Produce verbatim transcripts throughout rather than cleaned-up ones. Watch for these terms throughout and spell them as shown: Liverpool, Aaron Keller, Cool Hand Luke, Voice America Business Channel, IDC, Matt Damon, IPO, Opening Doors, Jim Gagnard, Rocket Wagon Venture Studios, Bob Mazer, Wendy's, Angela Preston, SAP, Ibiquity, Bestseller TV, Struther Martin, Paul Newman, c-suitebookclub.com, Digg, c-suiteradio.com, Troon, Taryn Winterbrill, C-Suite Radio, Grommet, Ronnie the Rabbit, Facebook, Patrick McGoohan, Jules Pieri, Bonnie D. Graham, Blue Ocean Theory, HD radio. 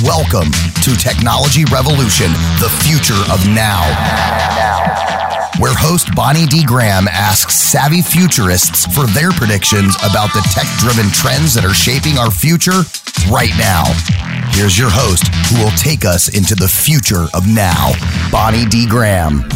Welcome to Technology Revolution, the future of now, where host Bonnie D. Graham asks savvy futurists for their predictions about the tech-driven trends that are shaping our future right now. Here's your host who will take us into the future of now, Bonnie D. Graham.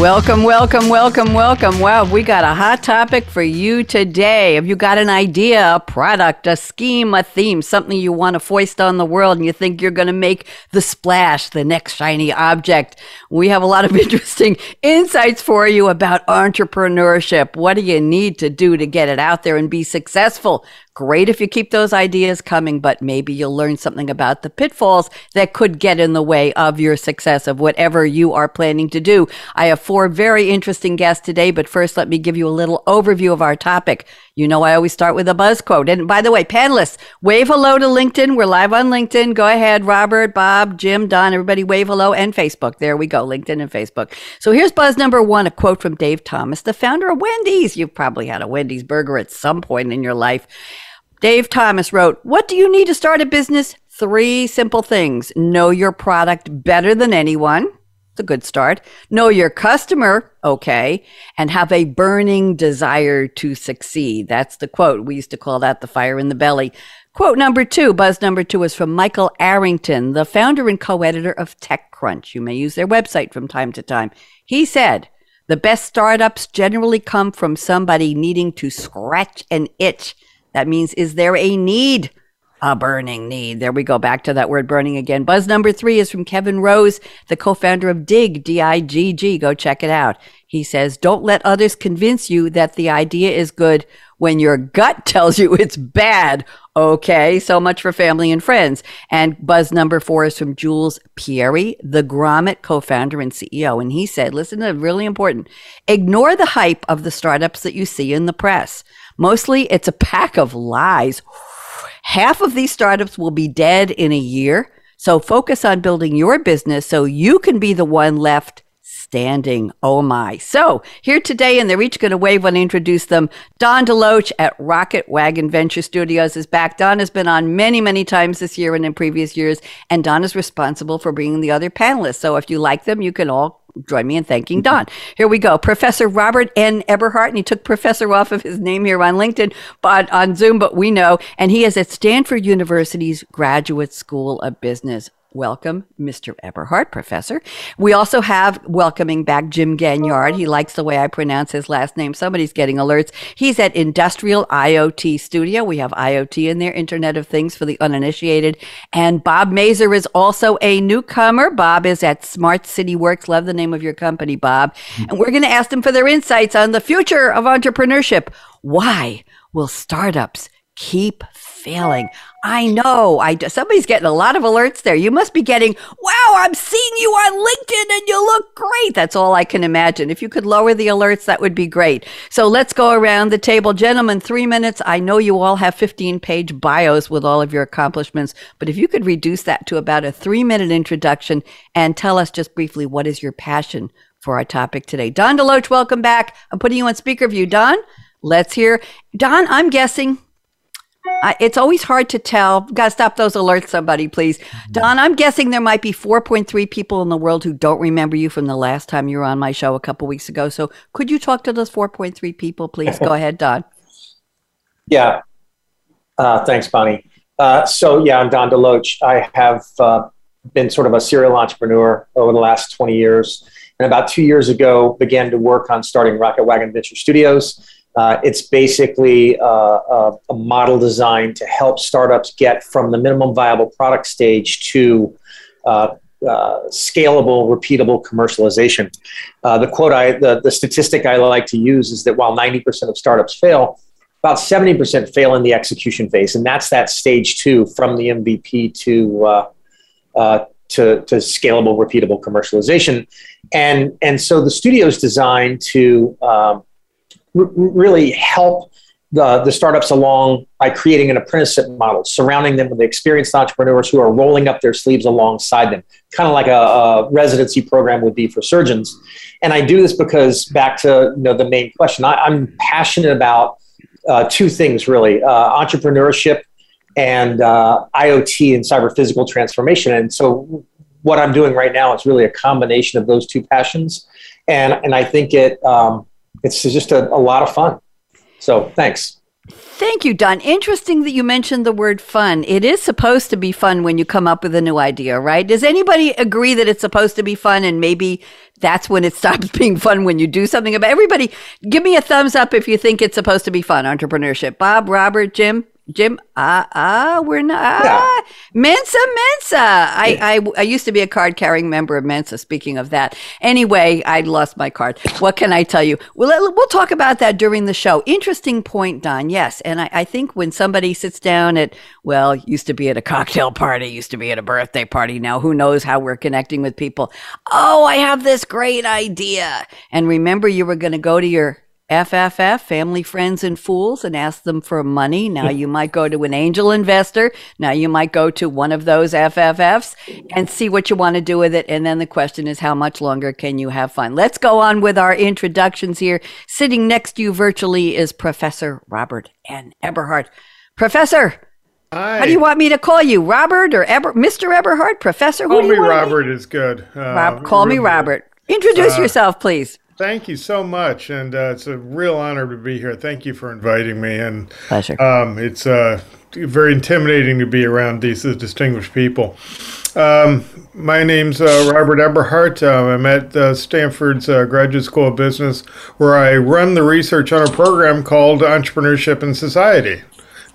Welcome, welcome, welcome, welcome. Wow, we got a hot topic for you today. If you got an idea, a product, a scheme, a theme, something you want to foist on the world and you think you're going to make the splash, the next shiny object, we have a lot of interesting insights for you about entrepreneurship. What do you need to do to get it out there and be successful? Great if you keep those ideas coming, but maybe you'll learn something about the pitfalls that could get in the way of your success of whatever you are planning to do. I have four very interesting guests today, but first let me give you a little overview of our topic. You know, I always start with a buzz quote. And by the way, panelists, wave hello to LinkedIn. We're live on LinkedIn. Go ahead, Robert, Bob, Jim, Don, everybody wave hello, and Facebook. There we go, LinkedIn and Facebook. So here's buzz number one, a quote from Dave Thomas, the founder of Wendy's. You've probably had a Wendy's burger at some point in your life. Dave Thomas wrote, "What do you need to start a business? Three simple things. Know your product better than anyone." It's a good start. Know your customer, okay, and have a burning desire to succeed. That's the quote. We used to call that the fire in the belly. Quote number two, buzz number two, is from Michael Arrington, the founder and co-editor of TechCrunch. You may use their website from time to time. He said, "The best startups generally come from somebody needing to scratch an itch." That means, is there a need? A burning need. There we go. Back to that word burning again. Buzz number three is from Kevin Rose, the co-founder of Digg, D I G G. Go check it out. He says, "Don't let others convince you that the idea is good when your gut tells you it's bad." Okay, so much for family and friends. And buzz number four is from Jules Pieri, the Grommet co-founder and C E O. And he said, listen to really important, "Ignore the hype of the startups that you see in the press. Mostly it's a pack of lies. Half of these startups will be dead in a year. So focus on building your business so you can be the one left standing." Oh my. So here today, and they're each going to wave when I introduce them. Don DeLoach at Rocket Wagon Venture Studios is back. Don has been on many, many times this year and in previous years, and Don is responsible for bringing the other panelists. So if you like them, you can all join me in thanking Don. Here we go. Professor Robert N. Eberhart, and he took Professor off of his name here on LinkedIn, but on Zoom, but we know, and he is at Stanford University's Graduate School of Business. Welcome, Mister Eberhart, Professor. We also have welcoming back Jim Gagnard. He likes the way I pronounce his last name. Somebody's getting alerts. He's at Industrial I O T Studio. We have I O T in there, Internet of Things for the uninitiated. And Bob Mazer is also a newcomer. Bob is at Smart City Works. Love the name of your company, Bob. And we're going to ask them for their insights on the future of entrepreneurship. Why will startups keep failing? I know. I somebody's getting a lot of alerts there. You must be getting, "Wow, I'm seeing you on LinkedIn and you look great." That's all I can imagine. If you could lower the alerts, that would be great. So let's go around the table. Gentlemen, three minutes. I know you all have fifteen-page bios with all of your accomplishments, but if you could reduce that to about a three-minute introduction and tell us just briefly, what is your passion for our topic today? Don DeLoach, welcome back. I'm putting you on speaker view. Don, let's hear. Don, I'm guessing... Uh, it's always hard to tell. Gotta stop those alerts, somebody, please. Don, I'm guessing there might be four point three people in the world who don't remember you from the last time you were on my show a couple weeks ago. So could you talk to those four point three people, please? Go ahead, Don. Yeah. Uh, thanks, Bonnie. Uh, so, yeah, I'm Don DeLoach. I have uh, been sort of a serial entrepreneur over the last twenty years. And about two years ago, began to work on starting Rocket Wagon Venture Studios. Uh, it's basically uh, a, a model designed to help startups get from the minimum viable product stage to uh, uh, scalable, repeatable commercialization. Uh, the quote, I the, the statistic I like to use is that while ninety percent of startups fail, about seventy percent fail in the execution phase, and that's that stage two from the M V P to uh, uh, to, to scalable, repeatable commercialization. And and so the studio is designed to um, really help the, the startups along by creating an apprenticeship model, surrounding them with experienced entrepreneurs who are rolling up their sleeves alongside them, kind of like a, a residency program would be for surgeons. And I do this because, back to you know the main question, I, I'm passionate about uh, two things really, uh, entrepreneurship and uh, IoT and cyber physical transformation. And so what I'm doing right now is really a combination of those two passions. And, and I think it um, it's just a, a lot of fun. So thanks. Thank you, Don. Interesting that you mentioned the word fun. It is supposed to be fun when you come up with a new idea, right? Does anybody agree that it's supposed to be fun, and maybe that's when it stops being fun when you do something about it? Everybody, give me a thumbs up if you think it's supposed to be fun, entrepreneurship. Bob, Robert, Jim? Jim, ah, uh, ah, uh, we're not. Uh, Mensa, Mensa. I, I, I used to be a card-carrying member of Mensa, speaking of that. Anyway, I lost my card. What can I tell you? Well, we'll talk about that during the show. Interesting point, Don. Yes, and I, I think when somebody sits down at, well, used to be at a cocktail party, used to be at a birthday party, now who knows how we're connecting with people. Oh, I have this great idea. And remember, you were going to go to your F F F, family, friends, and fools, and ask them for money. Now you might go to an angel investor. Now you might go to one of those F F Fs and see what you want to do with it. And then the question is, how much longer can you have fun? Let's go on with our introductions here. Sitting next to you virtually is Professor Robert N. Eberhart. Professor, hi. How do you want me to call you? Robert or Eber- Mister Eberhart? Professor, who call do you me want Robert to is good. Uh, Rob, call Robert. me Robert. Introduce uh, yourself, please. Thank you so much, and uh, it's a real honor to be here. Thank you for inviting me, and pleasure. Um, it's uh, very intimidating to be around these distinguished people. Um, my name's uh, Robert Eberhart. Uh, I'm at uh, Stanford's uh, Graduate School of Business, where I run the research on a program called Entrepreneurship in Society.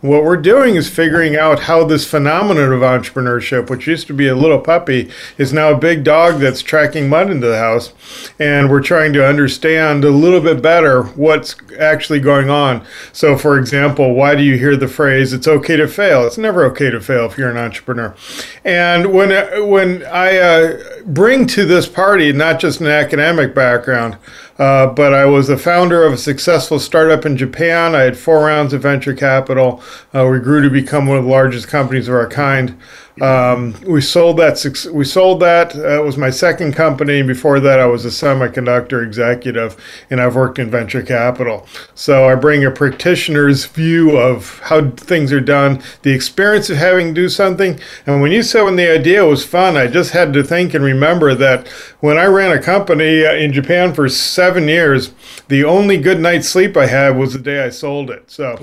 What we're doing is figuring out how this phenomenon of entrepreneurship, which used to be a little puppy, is now a big dog that's tracking mud into the house. And we're trying to understand a little bit better what's actually going on. So, for example, why do you hear the phrase, it's okay to fail? It's never okay to fail if you're an entrepreneur. And when, when I uh, bring to this party not just an academic background, Uh, but I was the founder of a successful startup in Japan. I had four rounds of venture capital. Uh, we grew to become one of the largest companies of our kind. Um, we sold that. We sold that. Uh, it was my second company. Before that, I was a semiconductor executive, and I've worked in venture capital. So I bring a practitioner's view of how things are done, the experience of having to do something. And when you said when the idea was fun, I just had to think and remember that when I ran a company in Japan for seven years, the only good night's sleep I had was the day I sold it. So.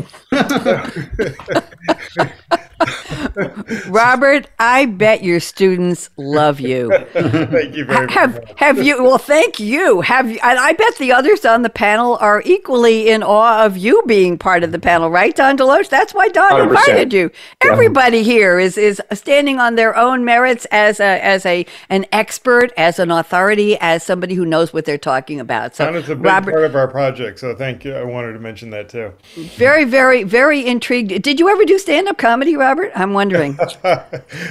Robert, I bet your students love you. Thank you very much. Have, have you? Well, thank you. Have you? And I bet the others on the panel are equally in awe of you being part of the panel, right, Don DeLoach? That's why Don one hundred percent invited you. Everybody yeah. here is is standing on their own merits as a as a an expert, as an authority, as somebody who knows what they're talking about. So, Don is a big Robert, part of our project. So, thank you. I wanted to mention that too. Very, very, very intrigued. Did you ever do stand-up comedy, Robert? I'm wondering.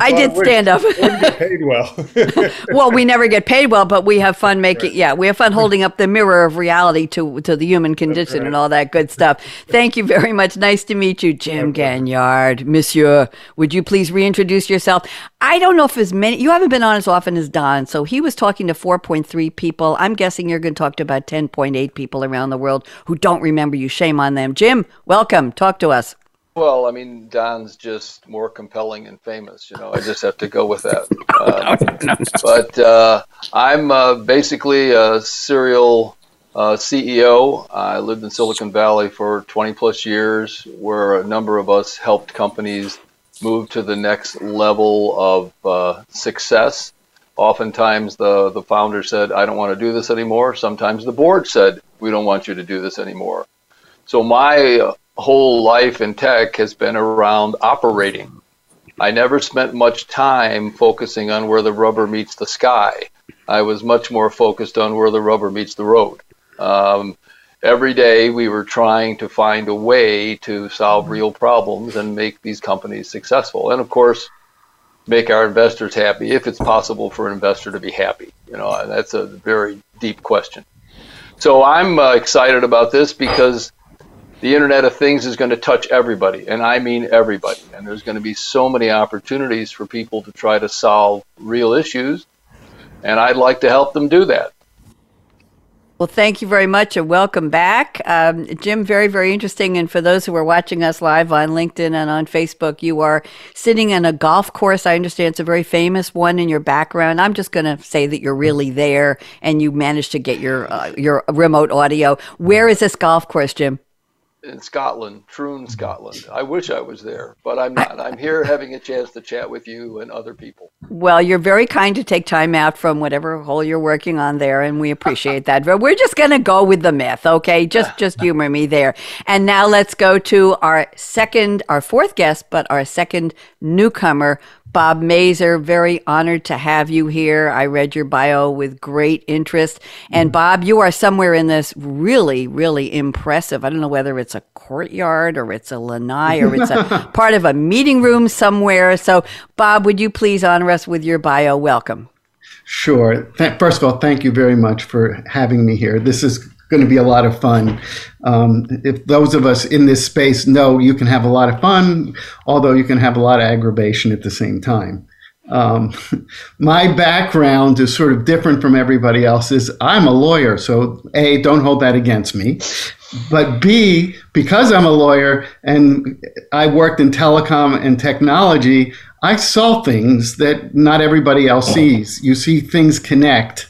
I did stand up. We get paid well. Well, we never get paid well, but we have fun making, yeah, we have fun holding up the mirror of reality to to the human condition right. and all that good stuff. Thank you very much. Nice to meet you, Jim Gagnard. Monsieur, would you please reintroduce yourself? I don't know if as many, you haven't been on as often as Don, so he was talking to four point three people. I'm guessing you're going to talk to about ten point eight people around the world who don't remember you. Shame on them. Jim, welcome. Talk to us. Well, I mean, Don's just more compelling and famous, you know, I just have to go with that. Uh, no, no, no, no. But uh, I'm uh, basically a serial uh, C E O. I lived in Silicon Valley for twenty plus years, where a number of us helped companies move to the next level of uh, success. Oftentimes the, the founder said, I don't want to do this anymore. Sometimes the board said, we don't want you to do this anymore. So my uh, whole life in tech has been around operating. I never spent much time focusing on where the rubber meets the sky. I was much more focused on where the rubber meets the road. Um, every day we were trying to find a way to solve real problems and make these companies successful. And of course, make our investors happy if it's possible for an investor to be happy. You know, and that's a very deep question. So I'm uh, excited about this because the Internet of Things is going to touch everybody, and I mean everybody. And there's going to be so many opportunities for people to try to solve real issues, and I'd like to help them do that. Well, thank you very much, and welcome back. Um, Jim, very, very interesting. And for those who are watching us live on LinkedIn and on Facebook, you are sitting in a golf course. I understand it's a very famous one in your background. I'm just going to say that you're really there, and you managed to get your, uh, your remote audio. Where is this golf course, Jim? In Scotland, Troon, Scotland. I wish I was there, but I'm not. I'm here having a chance to chat with you and other people. Well, you're very kind to take time out from whatever hole you're working on there, and we appreciate that. But we're just going to go with the myth, okay? Just just humor me there. And now let's go to our second, our fourth guest, but our second newcomer, Bob Mazer. Very honored to have you here. I read your bio with great interest. And Bob, you are somewhere in this really, really impressive, I don't know whether it's a courtyard or it's a lanai or it's a part of a meeting room somewhere. So Bob, would you please honor us with your bio? Welcome. Sure. First of all, thank you very much for having me here. This is going to be a lot of fun. Um, if those of us in this space know, you can have a lot of fun, although you can have a lot of aggravation at the same time. Um, my background is sort of different from everybody else's. I'm a lawyer, so A, don't hold that against me. But B, because I'm a lawyer and I worked in telecom and technology, I saw things that not everybody else sees. You see things connect.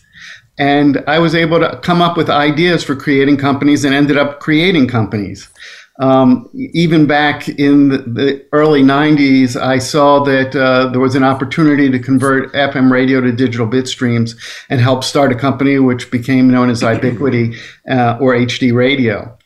And I was able to come up with ideas for creating companies and ended up creating companies. Um, even back in the, the early nineties, I saw that uh, there was an opportunity to convert F M radio to digital bit streams and help start a company which became known as Ibiquity uh, or H D radio.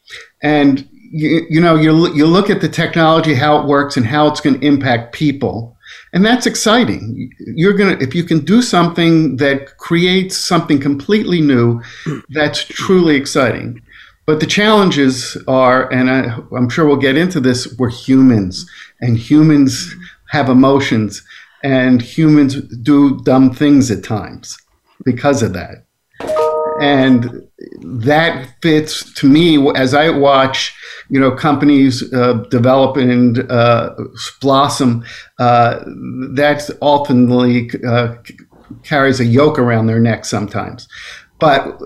And, you, you know, you, you look at the technology, how it works and how it's going to impact people. And that's exciting. You're gonna, if you can do something that creates something completely new, that's truly exciting. But the challenges are, and I, I'm sure we'll get into this, we're humans, and humans have emotions, and humans do dumb things at times because of that. And that fits to me as I watch, you know, companies uh, develop and uh, blossom. Uh, that ultimately uh, carries a yoke around their neck sometimes. But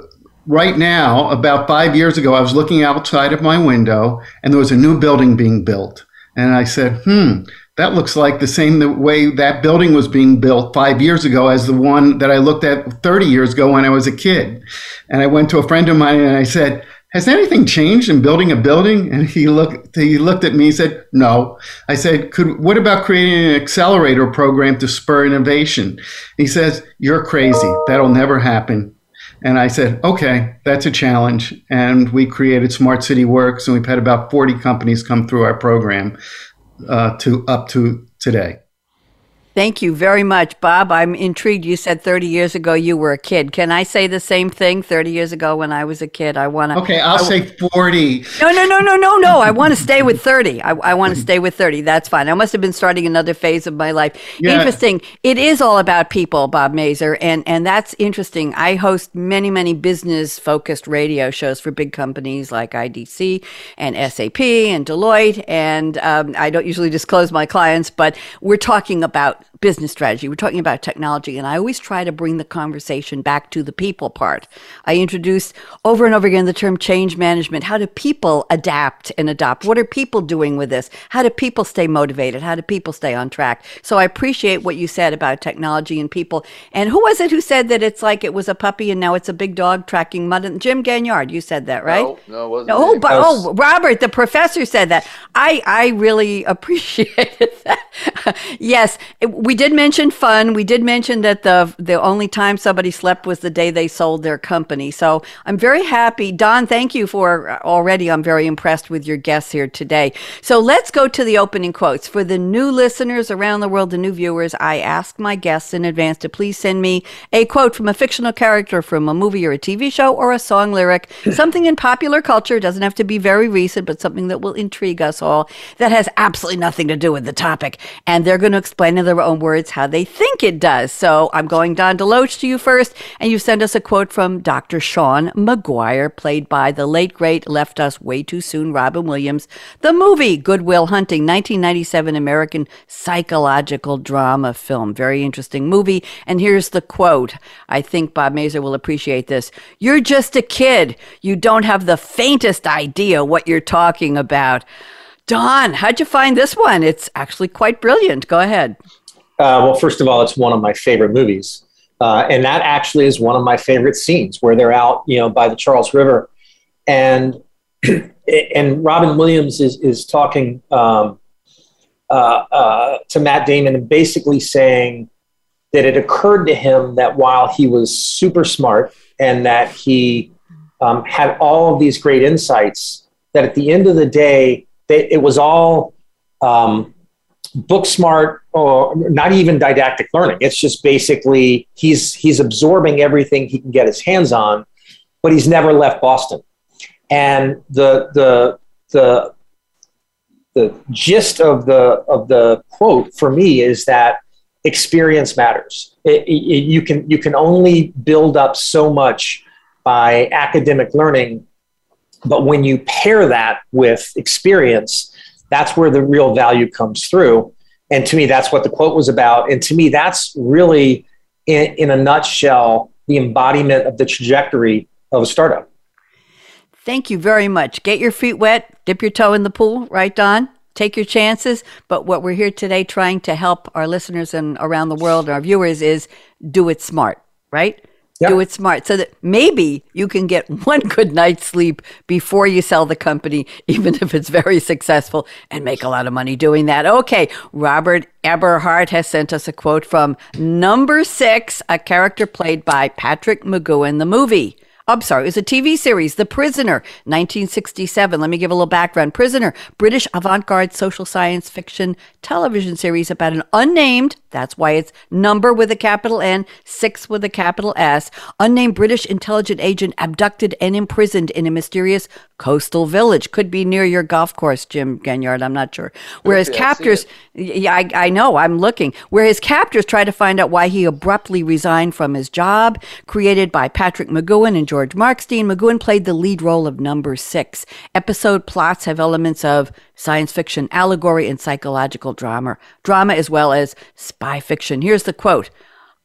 right now, about five years ago, I was looking outside of my window, and there was a new building being built, and I said, "Hmm, that looks like the same the way that building was being built five years ago as the one that I looked at thirty years ago when I was a kid." And I went to a friend of mine and I said, "Has anything changed in building a building?" And he looked, he looked at me and said, "No." I said, "Could, what about creating an accelerator program to spur innovation?" He says, "You're crazy. That'll never happen." And I said, "Okay, that's a challenge." And we created Smart City Works, and we've had about forty companies come through our program. Uh, to up to today. Thank you very much, Bob. I'm intrigued. You said thirty years ago you were a kid. Can I say the same thing? thirty years ago when I was a kid, I want to... Okay, I'll I, say forty. No, no, no, no, no, no. I want to stay with thirty. I, I want to stay with thirty. That's fine. I must have been starting another phase of my life. Yeah. Interesting. It is all about people, Bob Mazer, and, and that's interesting. I host many, many business-focused radio shows for big companies like I D C and S A P and Deloitte, and um, I don't usually disclose my clients, but we're talking about business strategy. We're talking about technology, and I always try to bring the conversation back to the people part. I introduce over and over again the term change management. How do people adapt and adopt? What are people doing with this? How do people stay motivated? How do people stay on track? So I appreciate what you said about technology and people. And who was it who said that it's like it was a puppy and now it's a big dog tracking mud? Jim Gagnard, you said that, right? No, no, it wasn't. No, it. But, was- oh, Robert, the professor said that. I, I really appreciated that. Yes. We did mention fun. We did mention that the the only time somebody slept was the day they sold their company. So I'm very happy. Don, thank you for already. I'm very impressed with your guests here today. So let's go to the opening quotes. For the new listeners around the world, the new viewers, I ask my guests in advance to please send me a quote from a fictional character, from a movie or a T V show or a song lyric, something in popular culture. It doesn't have to be very recent, but something that will intrigue us all that has absolutely nothing to do with the topic. And they're going to explain in the their own words how they think it does. So I'm going Don DeLoach to you first, and you send us a quote from Doctor Sean McGuire, played by the late great, left us way too soon, Robin Williams. The movie Good Will Hunting, nineteen ninety-seven American psychological drama film. Very interesting movie. And here's the quote. I think Bob Mazer will appreciate this. You're just a kid. You don't have the faintest idea what you're talking about. Don, how'd you find this one? It's actually quite brilliant. Go ahead. Uh, well, first of all, it's one of my favorite movies. Uh, and that actually is one of my favorite scenes where they're out, you know, by the Charles River. And and Robin Williams is, is talking um, uh, uh, to Matt Damon and basically saying that it occurred to him that while he was super smart and that he um, had all of these great insights, that at the end of the day, they, it was all um, book smart or not even didactic learning. It's just basically he's he's absorbing everything he can get his hands on, but he's never left Boston. And the the the the gist of the of the quote for me is that experience matters. It, it, you can you can only build up so much by academic learning, but when you pair that with experience, that's where the real value comes through. And to me, that's what the quote was about. And to me, that's really, in, in a nutshell, the embodiment of the trajectory of a startup. Thank you very much. Get your feet wet, dip your toe in the pool, right, Don? Take your chances. But what we're here today trying to help our listeners and around the world, and our viewers, is do it smart, right? Yep. Do it smart so that maybe you can get one good night's sleep before you sell the company, even if it's very successful, and make a lot of money doing that. Okay, Robert Eberhart has sent us a quote from Number Six, a character played by Patrick McGoohan, the movie. I'm sorry, it was a T V series, The Prisoner, nineteen sixty-seven. Let me give a little background. Prisoner, British avant-garde social science fiction television series about an unnamed, that's why it's number with a capital N, six with a capital S, unnamed British intelligence agent abducted and imprisoned in a mysterious coastal village. Could be near your golf course, Jim Gagnard, I'm not sure. Where his captors, yeah, I, I know, I'm looking, where his captors try to find out why he abruptly resigned from his job, created by Patrick McGoohan and George George Markstein. McGoohan played the lead role of Number Six. Episode plots have elements of science fiction, allegory, and psychological drama, drama as well as spy fiction. Here's the quote,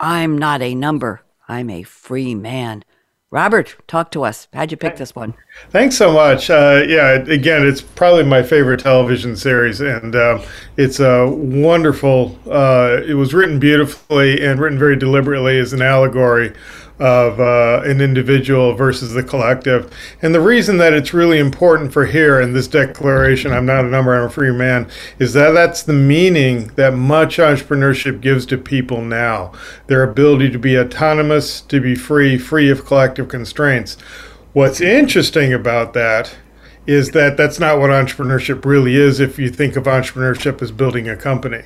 "I'm not a number, I'm a free man." Robert, talk to us. How'd you pick this one? Thanks so much. Uh, yeah, again, it's probably my favorite television series, and uh, it's a wonderful, uh, it was written beautifully and written very deliberately as an allegory of uh, an individual versus the collective. And the reason that it's really important for here in this declaration, I'm not a number, I'm a free man, is that that's the meaning that much entrepreneurship gives to people now. Their ability to be autonomous, to be free, free of collective constraints. What's interesting about that is that that's not what entrepreneurship really is if you think of entrepreneurship as building a company.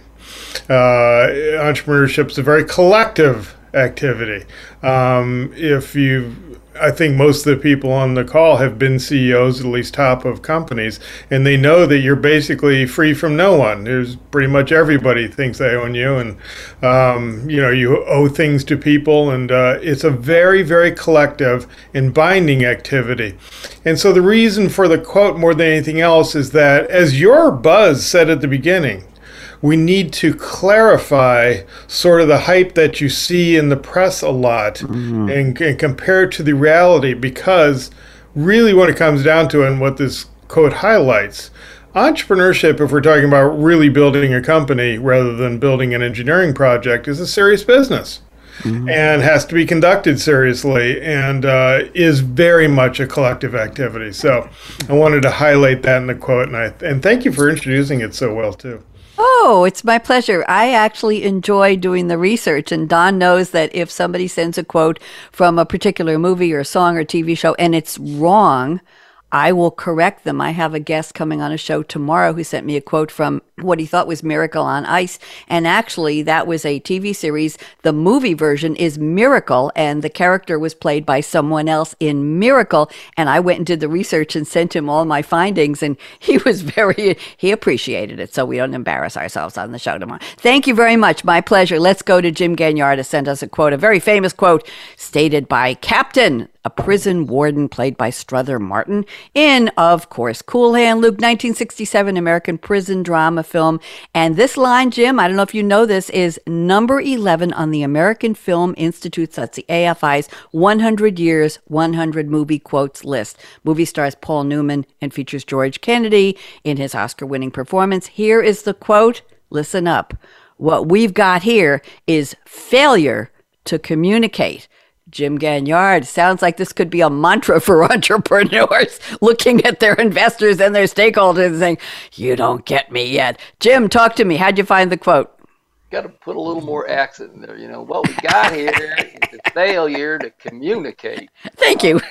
Uh, entrepreneurship is a very collective activity. Um, if you, I think most of the people on the call have been C E Os, at least top of companies, and they know that you're basically free from no one. There's pretty much everybody thinks they own you, and um, you know, you owe things to people, and uh, it's a very, very collective and binding activity. And so the reason for the quote more than anything else is that, as your Buzz said at the beginning, we need to clarify sort of the hype that you see in the press a lot, mm-hmm. and, and compare it to the reality, because really what it comes down to, and what this quote highlights, entrepreneurship, if we're talking about really building a company rather than building an engineering project, is a serious business. Mm-hmm. And has to be conducted seriously, and uh, is very much a collective activity. So I wanted to highlight that in the quote, and, I, and thank you for introducing it so well, too. Oh, it's my pleasure. I actually enjoy doing the research, and Don knows that if somebody sends a quote from a particular movie or song or T V show and it's wrong, I will correct them. I have a guest coming on a show tomorrow who sent me a quote from what he thought was Miracle on Ice. And actually, that was a T V series. The movie version is Miracle, and the character was played by someone else in Miracle. And I went and did the research and sent him all my findings, and he was very, he appreciated it, so we don't embarrass ourselves on the show tomorrow. Thank you very much. My pleasure. Let's go to Jim Gagnard to send us a quote, a very famous quote stated by Captain, a prison warden played by Struther Martin in, of course, Cool Hand Luke, nineteen sixty-seven American prison drama film. And this line, Jim, I don't know if you know this, is number eleven on the American Film Institute's, that's the A F I's, one hundred years, one hundred movie quotes list. Movie stars Paul Newman and features George Kennedy in his Oscar-winning performance. Here is the quote. Listen up. What we've got here is failure to communicate. Jim Gagnard, sounds like this could be a mantra for entrepreneurs looking at their investors and their stakeholders and saying, you don't get me yet. Jim, talk to me. How'd you find the quote? Got to put a little more accent in there. You know, what we got here is a failure to communicate. Thank you.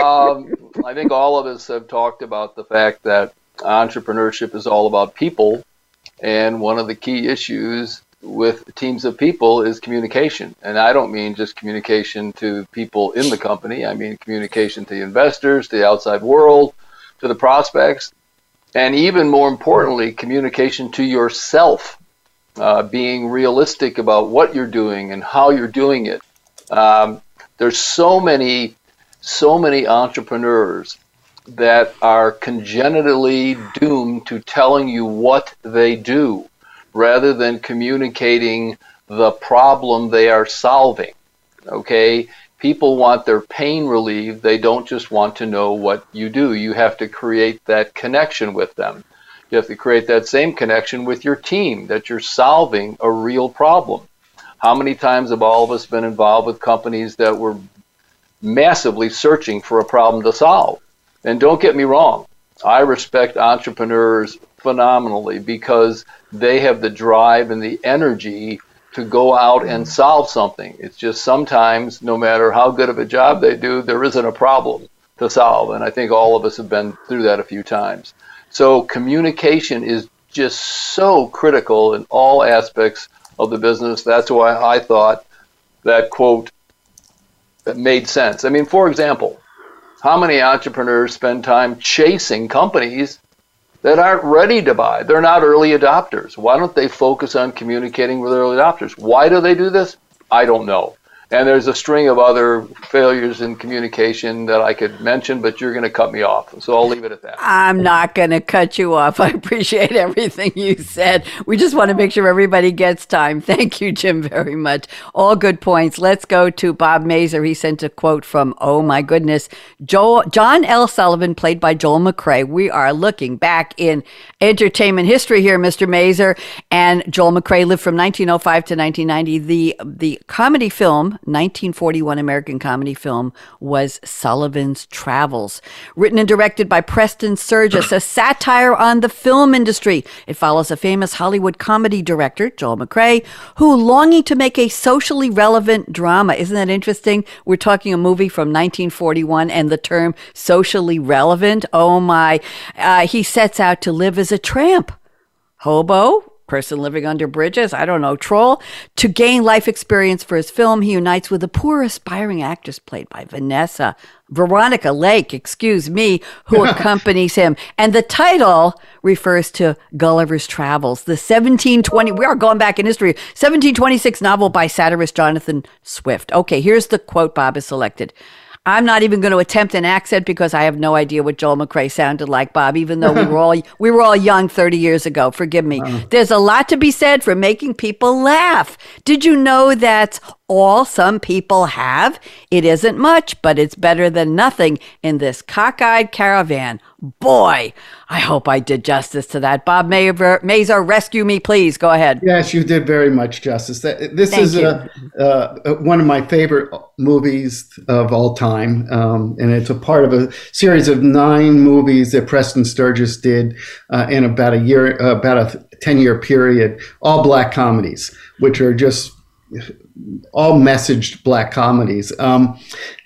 um, I think all of us have talked about the fact that entrepreneurship is all about people. And one of the key issues with teams of people is communication. And I don't mean just communication to people in the company. I mean communication to the investors, to the outside world, to the prospects, and even more importantly, communication to yourself, uh, being realistic about what you're doing and how you're doing it. Um, there's so many, so many entrepreneurs that are congenitally doomed to telling you what they do, rather than communicating the problem they are solving, okay? People want their pain relieved. They don't just want to know what you do. You have to create that connection with them. You have to create that same connection with your team, that you're solving a real problem. How many times have all of us been involved with companies that were massively searching for a problem to solve? And don't get me wrong, I respect entrepreneurs phenomenally because they have the drive and the energy to go out and solve something. It's just sometimes, no matter how good of a job they do, there isn't a problem to solve. And I think all of us have been through that a few times. So communication is just so critical in all aspects of the business. That's why I thought that quote made sense. I mean, for example, how many entrepreneurs spend time chasing companies that aren't ready to buy? They're not early adopters. Why don't they focus on communicating with early adopters? Why do they do this? I don't know. And there's a string of other failures in communication that I could mention, but you're going to cut me off. So I'll leave it at that. I'm not going to cut you off. I appreciate everything you said. We just want to make sure everybody gets time. Thank you, Jim, very much. All good points. Let's go to Bob Mazer. He sent a quote from, oh my goodness, Joel, John L. Sullivan, played by Joel McCrea. We are looking back in entertainment history here, Mister Mazer. And Joel McCrea lived from nineteen oh five to nineteen ninety. The, the comedy film, nineteen forty-one American comedy film, was Sullivan's Travels. Written and directed by Preston Sturges, a satire on the film industry. It follows a famous Hollywood comedy director, Joel McCrea, who, longing to make a socially relevant drama. Isn't that interesting? We're talking a movie from nineteen forty-one and the term socially relevant. Oh my. Uh, he sets out to live as a tramp, hobo, person living under bridges, I don't know, troll, to gain life experience for his film. He unites with a poor aspiring actress played by Vanessa, Veronica Lake, excuse me, who accompanies him. And the title refers to Gulliver's Travels, the seventeen twenty, we are going back in history, seventeen twenty-six novel by satirist Jonathan Swift. Okay, here's the quote Bob has selected. I'm not even going to attempt an accent because I have no idea what Joel McCrea sounded like, Bob, even though we were all we were all young thirty years ago. Forgive me. Um. There's a lot to be said for making people laugh. Did you know that's all some people have? It isn't much, but it's better than nothing in this cockeyed caravan. Boy, I hope I did justice to that. Bob Mazer, rescue me, please. Go ahead. Yes, you did very much justice. This Thank is a, uh, one of my favorite movies of all time. Um, and it's a part of a series of nine movies that Preston Sturges did uh, in about a year, uh, about a ten year period, all black comedies, which are just all messaged black comedies. Um,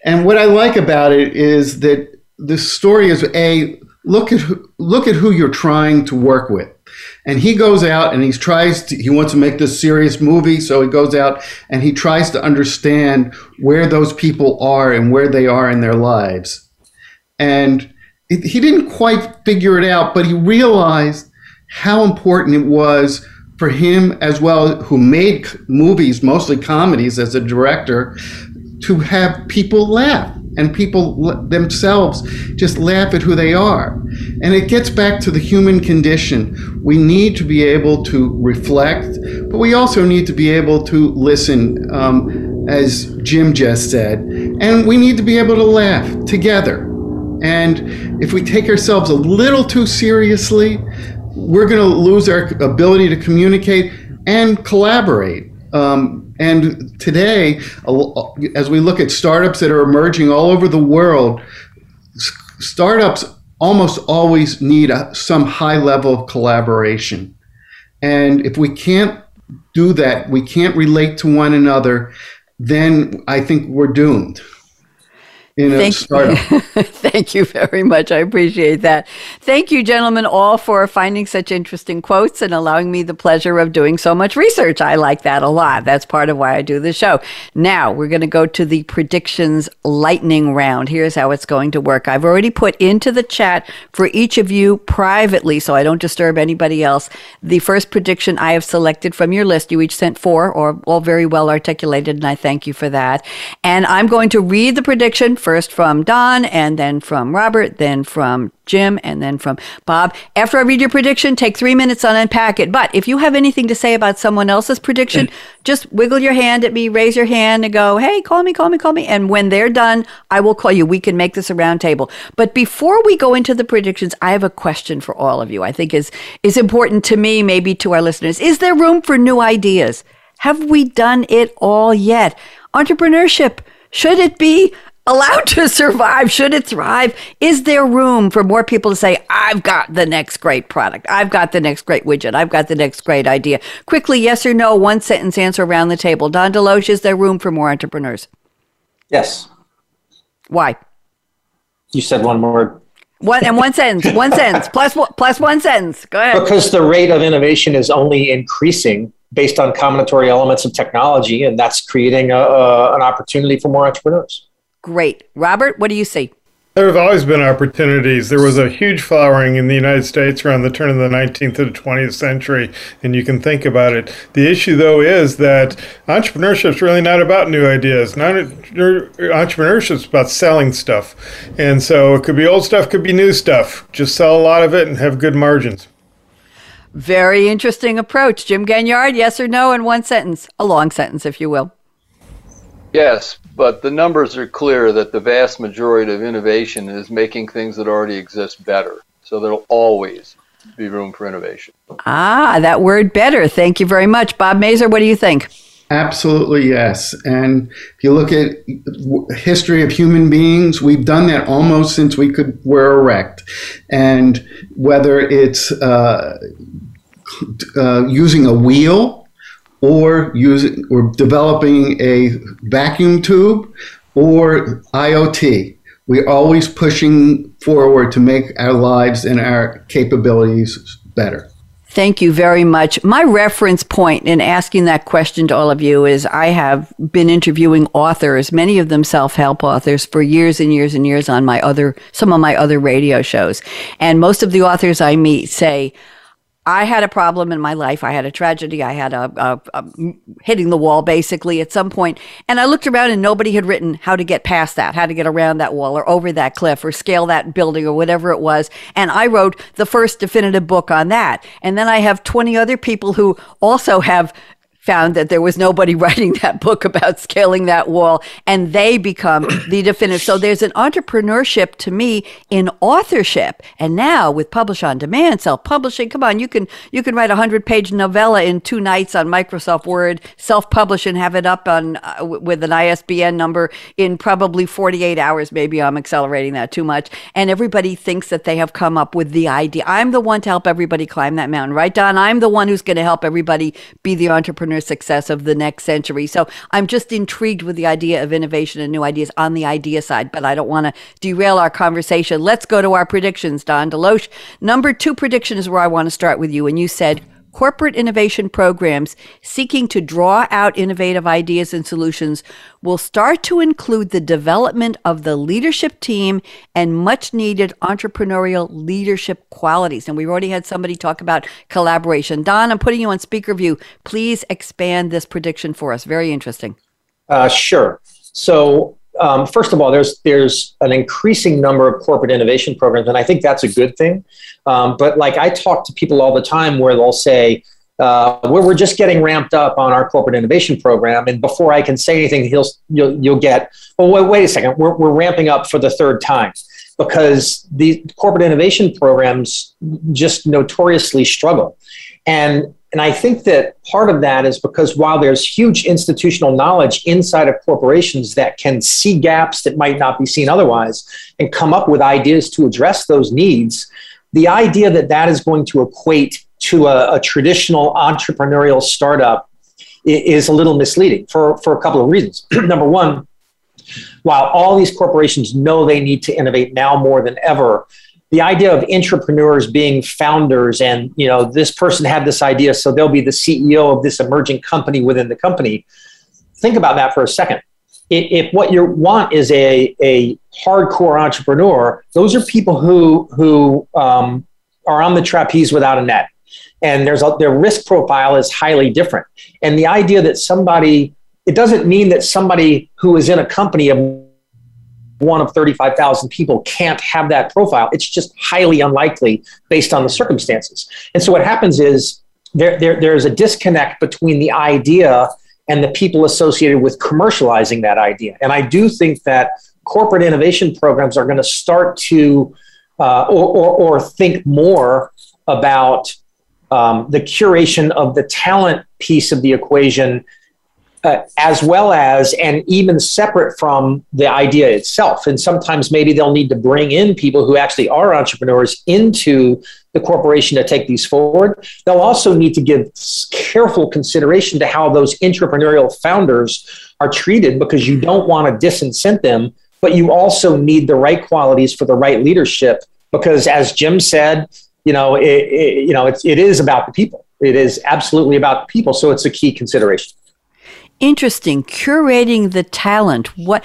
and what I like about it is that the story is a, look at who, look at who you're trying to work with. And he goes out and he tries to, he wants to make this serious movie. So he goes out and he tries to understand where those people are and where they are in their lives. And it, he didn't quite figure it out, but he realized how important it was for him as well, who made movies, mostly comedies as a director, to have people laugh and people themselves just laugh at who they are. And it gets back to the human condition. We need to be able to reflect, but we also need to be able to listen, um, as Jim just said, and we need to be able to laugh together. And if we take ourselves a little too seriously, we're gonna lose our ability to communicate and collaborate. Um, And today, as we look at startups that are emerging all over the world, startups almost always need a, some high level of collaboration. And if we can't do that, we can't relate to one another, then I think we're doomed. In a Thank startup. You. Thank you very much. I appreciate that. Thank you, gentlemen, all for finding such interesting quotes and allowing me the pleasure of doing so much research. I like that a lot. That's part of why I do the show. Now we're going to go to the predictions lightning round. Here's how it's going to work. I've already put into the chat for each of you privately, so I don't disturb anybody else, the first prediction I have selected from your list. You each sent four, or all very well articulated, and I thank you for that. And I'm going to read the prediction first from Don, and then from Robert, then from Jim, and then from Bob. After I read your prediction, take three minutes and unpack it. But if you have anything to say about someone else's prediction, just wiggle your hand at me, raise your hand, and go, hey, call me, call me, call me. And when they're done, I will call you. We can make this a round table. But before we go into the predictions, I have a question for all of you. I think is is important to me, maybe to our listeners. Is there room for new ideas? Have we done it all yet? Entrepreneurship, should it be allowed to survive? Should it thrive? Is there room for more people to say, I've got the next great product. I've got the next great widget. I've got the next great idea. Quickly, yes or no, one sentence answer around the table. Don DeLoach, is there room for more entrepreneurs? Yes. Why? You said one word. One and one sentence. One sentence. Plus one, plus one sentence. Go ahead. Because the rate of innovation is only increasing based on combinatory elements of technology, and that's creating a, a, an opportunity for more entrepreneurs. Great. Robert, what do you see? There have always been opportunities. There was a huge flowering in the United States around the turn of the nineteenth to the twentieth century, and you can think about it. The issue, though, is that entrepreneurship is really not about new ideas. Not entrepreneurship is about selling stuff. And so it could be old stuff, could be new stuff. Just sell a lot of it and have good margins. Very interesting approach. Jim Gagnard, yes or no in one sentence? A long sentence, if you will. Yes, but the numbers are clear that the vast majority of innovation is making things that already exist better. So there'll always be room for innovation. Ah, that word better. Thank you very much. Bob Mazer, what do you think? Absolutely, yes. And if you look at history of human beings, we've done that almost since we could were erect. And whether it's uh, uh, using a wheel, or using, or developing a vacuum tube, or IoT. We're always pushing forward to make our lives and our capabilities better. Thank you very much. My reference point in asking that question to all of you is I have been interviewing authors, many of them self-help authors, for years and years and years on my other, some of my other radio shows. And most of the authors I meet say, I had a problem in my life. I had a tragedy. I had a, a, a hitting the wall, basically, at some point. And I looked around and nobody had written how to get past that, how to get around that wall or over that cliff or scale that building or whatever it was. And I wrote the first definitive book on that. And then I have twenty other people who also have found that there was nobody writing that book about scaling that wall, and they become the definitive. So there's an entrepreneurship to me in authorship. And now with Publish on Demand, self-publishing, come on, you can you can write a hundred-page novella in two nights on Microsoft Word, self-publish and have it up on uh, with an I S B N number in probably forty-eight hours. Maybe I'm accelerating that too much. And everybody thinks that they have come up with the idea. I'm the one to help everybody climb that mountain, right, Don? I'm the one who's going to help everybody be the entrepreneur entrepreneur success of the next century. So I'm just intrigued with the idea of innovation and new ideas on the idea side, but I don't want to derail our conversation. Let's go to our predictions, Don DeLoach. Number two prediction is where I want to start with you. And you said corporate innovation programs seeking to draw out innovative ideas and solutions will start to include the development of the leadership team and much needed entrepreneurial leadership qualities. And we've already had somebody talk about collaboration. Don, I'm putting you on speaker view. Please expand this prediction for us. Very interesting. Uh, sure. So um, first of all, there's there's an increasing number of corporate innovation programs, and I think that's a good thing. Um, but like I talk to people all the time where they'll say, uh, we're, we're just getting ramped up on our corporate innovation program. And before I can say anything, he'll, you'll, you'll get, well, wait, wait a second, we're, we're ramping up for the third time. Because the corporate innovation programs just notoriously struggle. And And I think that part of that is because while there's huge institutional knowledge inside of corporations that can see gaps that might not be seen otherwise and come up with ideas to address those needs, the idea that that is going to equate to a, a traditional entrepreneurial startup is a little misleading for, for a couple of reasons. Number one, while all these corporations know they need to innovate now more than ever, the idea of entrepreneurs being founders and, you know, this person had this idea, so they'll be the C E O of this emerging company within the company. Think about that for a second. If what you want is a, a hardcore entrepreneur, those are people who, who um, are on the trapeze without a net. And there's a, their risk profile is highly different. And the idea that somebody, it doesn't mean that somebody who is in a company of one of thirty-five thousand people can't have that profile. It's just highly unlikely based on the circumstances. And so what happens is there, there, there's a disconnect between the idea and the people associated with commercializing that idea. And I do think that corporate innovation programs are going to start to uh, or, or, or think more about um, the curation of the talent piece of the equation, Uh, as well as, and even separate from the idea itself. And sometimes maybe they'll need to bring in people who actually are entrepreneurs into the corporation to take these forward. They'll also need to give careful consideration to how those entrepreneurial founders are treated, because you don't want to disincent them, but you also need the right qualities for the right leadership. Because as Jim said, you know, it, it, you know, it's, it is about the people. It is absolutely about the people. So it's a key consideration. Interesting. Curating the talent. What?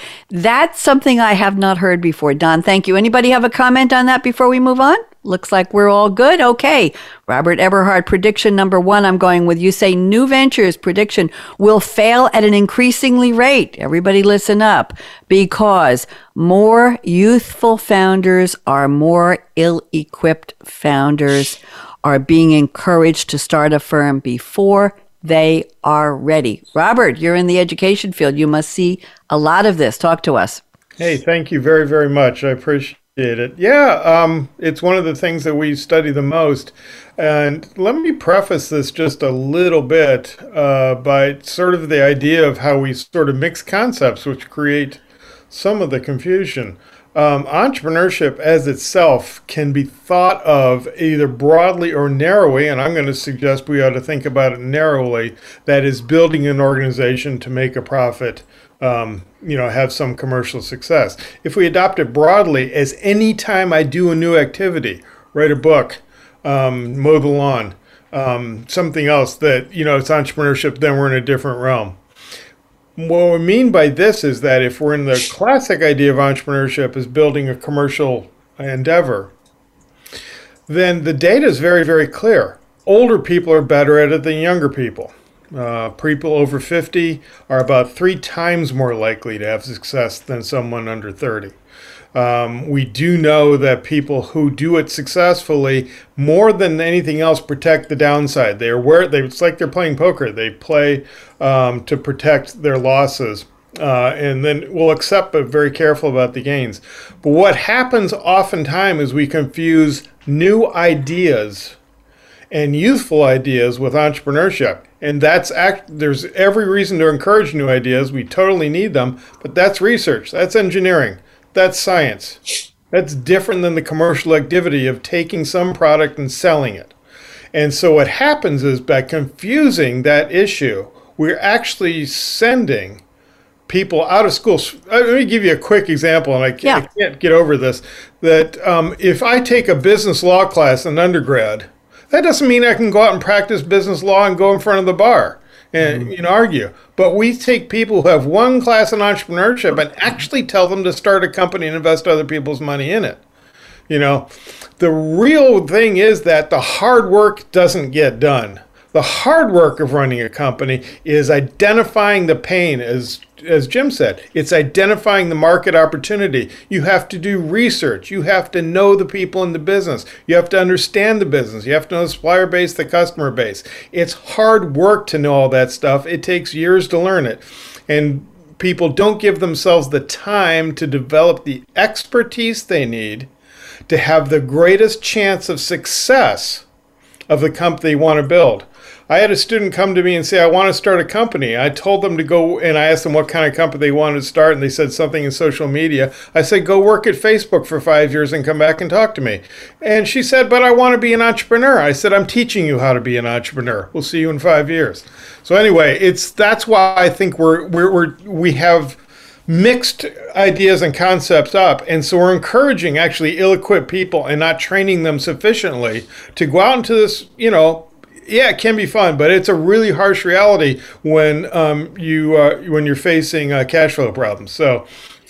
That's something I have not heard before. Don, thank you. Anybody have a comment on that before we move on? Looks like we're all good. Okay. Robert Eberhart, prediction number one, I'm going with. You say new ventures, prediction, will fail at an increasingly rate. Everybody listen up. Because more youthful founders are more ill-equipped founders are being encouraged to start a firm before they are ready. Robert, you're in the education field. You must see a lot of this. Talk to us. Hey, thank you very, very much. I appreciate it. Yeah, um, it's one of the things that we study the most. And let me preface this just a little bit uh, by sort of the idea of how we sort of mix concepts, which create some of the confusion. Um, entrepreneurship as itself can be thought of either broadly or narrowly, and I'm going to suggest we ought to think about it narrowly. That is, building an organization to make a profit, um, you know, have some commercial success. If we adopt it broadly as any time I do a new activity, write a book, um, mow the lawn, um, something else that, you know, it's entrepreneurship, then we're in a different realm. What we mean by this is that if we're in the classic idea of entrepreneurship as building a commercial endeavor, then the data is very, very clear. Older people are better at it than younger people. Uh, people over fifty are about three times more likely to have success than someone under thirty. Um, we do know that people who do it successfully, more than anything else, protect the downside. They are where they, it's like they're playing poker. They play um, to protect their losses, uh, and then we'll accept, but very careful about the gains. But what happens oftentimes is we confuse new ideas and youthful ideas with entrepreneurship. And that's act, there's every reason to encourage new ideas. We totally need them, but that's research. That's engineering. That's science. That's different than the commercial activity of taking some product and selling it. And so what happens is, by confusing that issue we're actually sending people out of school. Let me give you a quick example, and I can't, yeah. I can't get over this, that um, if I take a business law class in undergrad, that doesn't mean I can go out and practice business law and go in front of the bar and mm-hmm. you know, argue. But we take people who have one class in entrepreneurship and actually tell them to start a company and invest other people's money in it. You know, the real thing is that the hard work doesn't get done. The hard work of running a company is identifying the pain, as as Jim said. It's identifying the market opportunity. You have to do research. You have to know the people in the business. You have to understand the business. You have to know the supplier base, the customer base. It's hard work to know all that stuff. It takes years to learn it. And people don't give themselves the time to develop the expertise they need to have the greatest chance of success of the company they want to build. I had a student come to me and say, I want to start a company. I told them to go, and I asked them what kind of company they wanted to start, and they said something in social media. I said, go work at Facebook for five years and come back and talk to me. And she said, but I want to be an entrepreneur. I said, I'm teaching you how to be an entrepreneur. We'll see you in five years. So anyway, it's that's why I think we're, we're, we're we have mixed ideas and concepts up, and so we're encouraging actually ill-equipped people and not training them sufficiently to go out into this, you know, yeah, it can be fun, but it's a really harsh reality when um, you uh, when you're facing uh, cash flow problems. So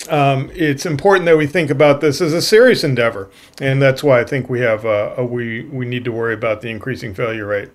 um, it's important that we think about this as a serious endeavor, and that's why I think we have uh, a, we we need to worry about the increasing failure rate.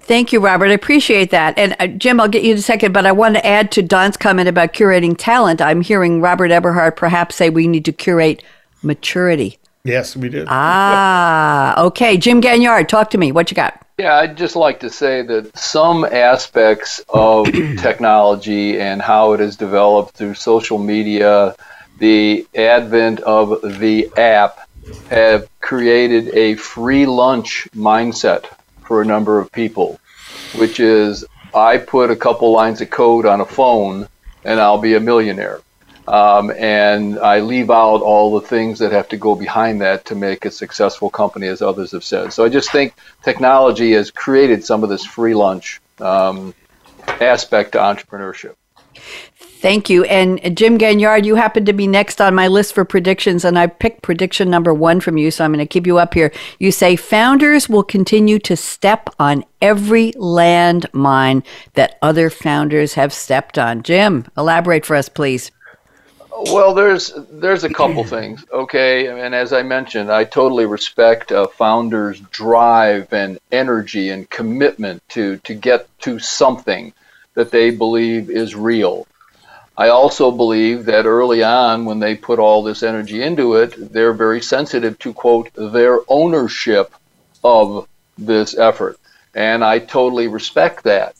Thank you, Robert. I appreciate that. And uh, Jim, I'll get you in a second, but I want to add to Don's comment about curating talent. I'm hearing Robert Eberhart perhaps say we need to curate maturity. Yes, we do. Ah, yeah. Okay. Jim Gagnard, talk to me. What you got? Yeah, I'd just like to say that some aspects of technology and how it is developed through social media, the advent of the app, have created a free lunch mindset for a number of people, which is, I put a couple lines of code on a phone and I'll be a millionaire. Um, and I leave out all the things that have to go behind that to make a successful company, as others have said. So I just think technology has created some of this free lunch um, aspect to entrepreneurship. Thank you. And Jim Gagnard, you happen to be next on my list for predictions, and I picked prediction number one from you, so I'm going to keep you up here. You say founders will continue to step on every landmine that other founders have stepped on. Jim, elaborate for us, please. Well, there's there's a couple things, okay? And as I mentioned, I totally respect a founder's drive and energy and commitment to, to get to something that they believe is real. I also believe that early on, when they put all this energy into it, they're very sensitive to, quote, their ownership of this effort. And I totally respect that.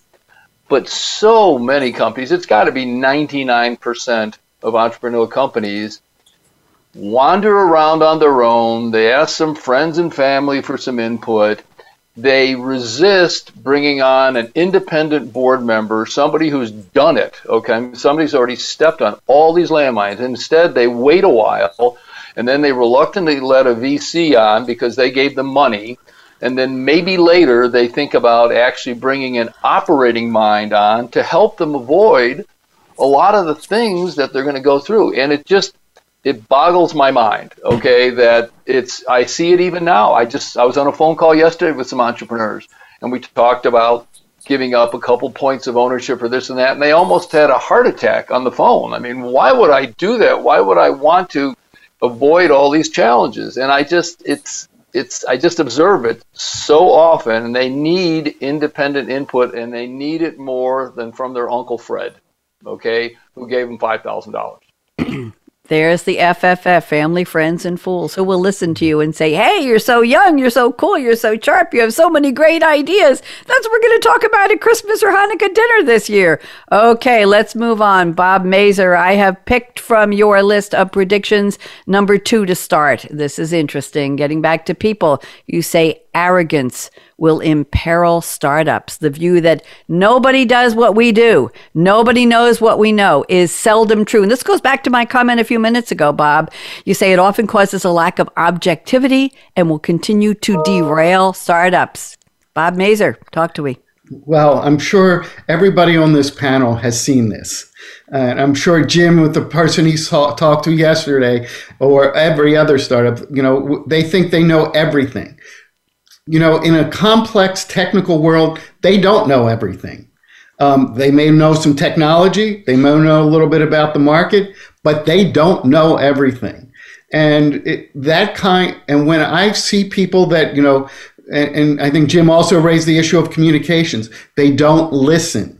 But so many companies, it's got to be ninety-nine percent of entrepreneurial companies wander around on their own. They ask some friends and family for some input. They resist bringing on an independent board member, somebody who's done it, okay? Somebody's already stepped on all these landmines. Instead, they wait a while, and then they reluctantly let a V C on because they gave them money, and then maybe later they think about actually bringing an operating mind on to help them avoid a lot of the things that they're going to go through. And it just, it boggles my mind, okay, that it's, I see it even now. I just, I was on a phone call yesterday with some entrepreneurs, and we talked about giving up a couple points of ownership for this and that, and they almost had a heart attack on the phone. I mean, why would I do that? Why would I want to avoid all these challenges? And I just, it's, it's, I just observe it so often, and they need independent input, and they need it more than from their Uncle Fred, okay, who gave him five thousand dollars. There's the F F F, family, friends, and fools, who will listen to you and say, hey, you're so young, you're so cool, you're so sharp, you have so many great ideas. That's what we're going to talk about at Christmas or Hanukkah dinner this year. Okay, let's move on. Bob Mazer, I have picked from your list of predictions number two to start. This is interesting. Getting back to people, you say arrogance will imperil startups. The view that nobody does what we do, nobody knows what we know, is seldom true. And this goes back to my comment a few minutes ago, Bob. You say it often causes a lack of objectivity and will continue to derail startups. Bob Mazer, talk to me. Well, I'm sure everybody on this panel has seen this. And uh, I'm sure Jim, with the person he saw, talked to yesterday, or every other startup, you know, they think they know everything. You know, in a complex technical world, they don't know everything. Um, they may know some technology, they may know a little bit about the market, but they don't know everything. And it, that kind, and when I see people that, you know, and, and I think Jim also raised the issue of communications, they don't listen.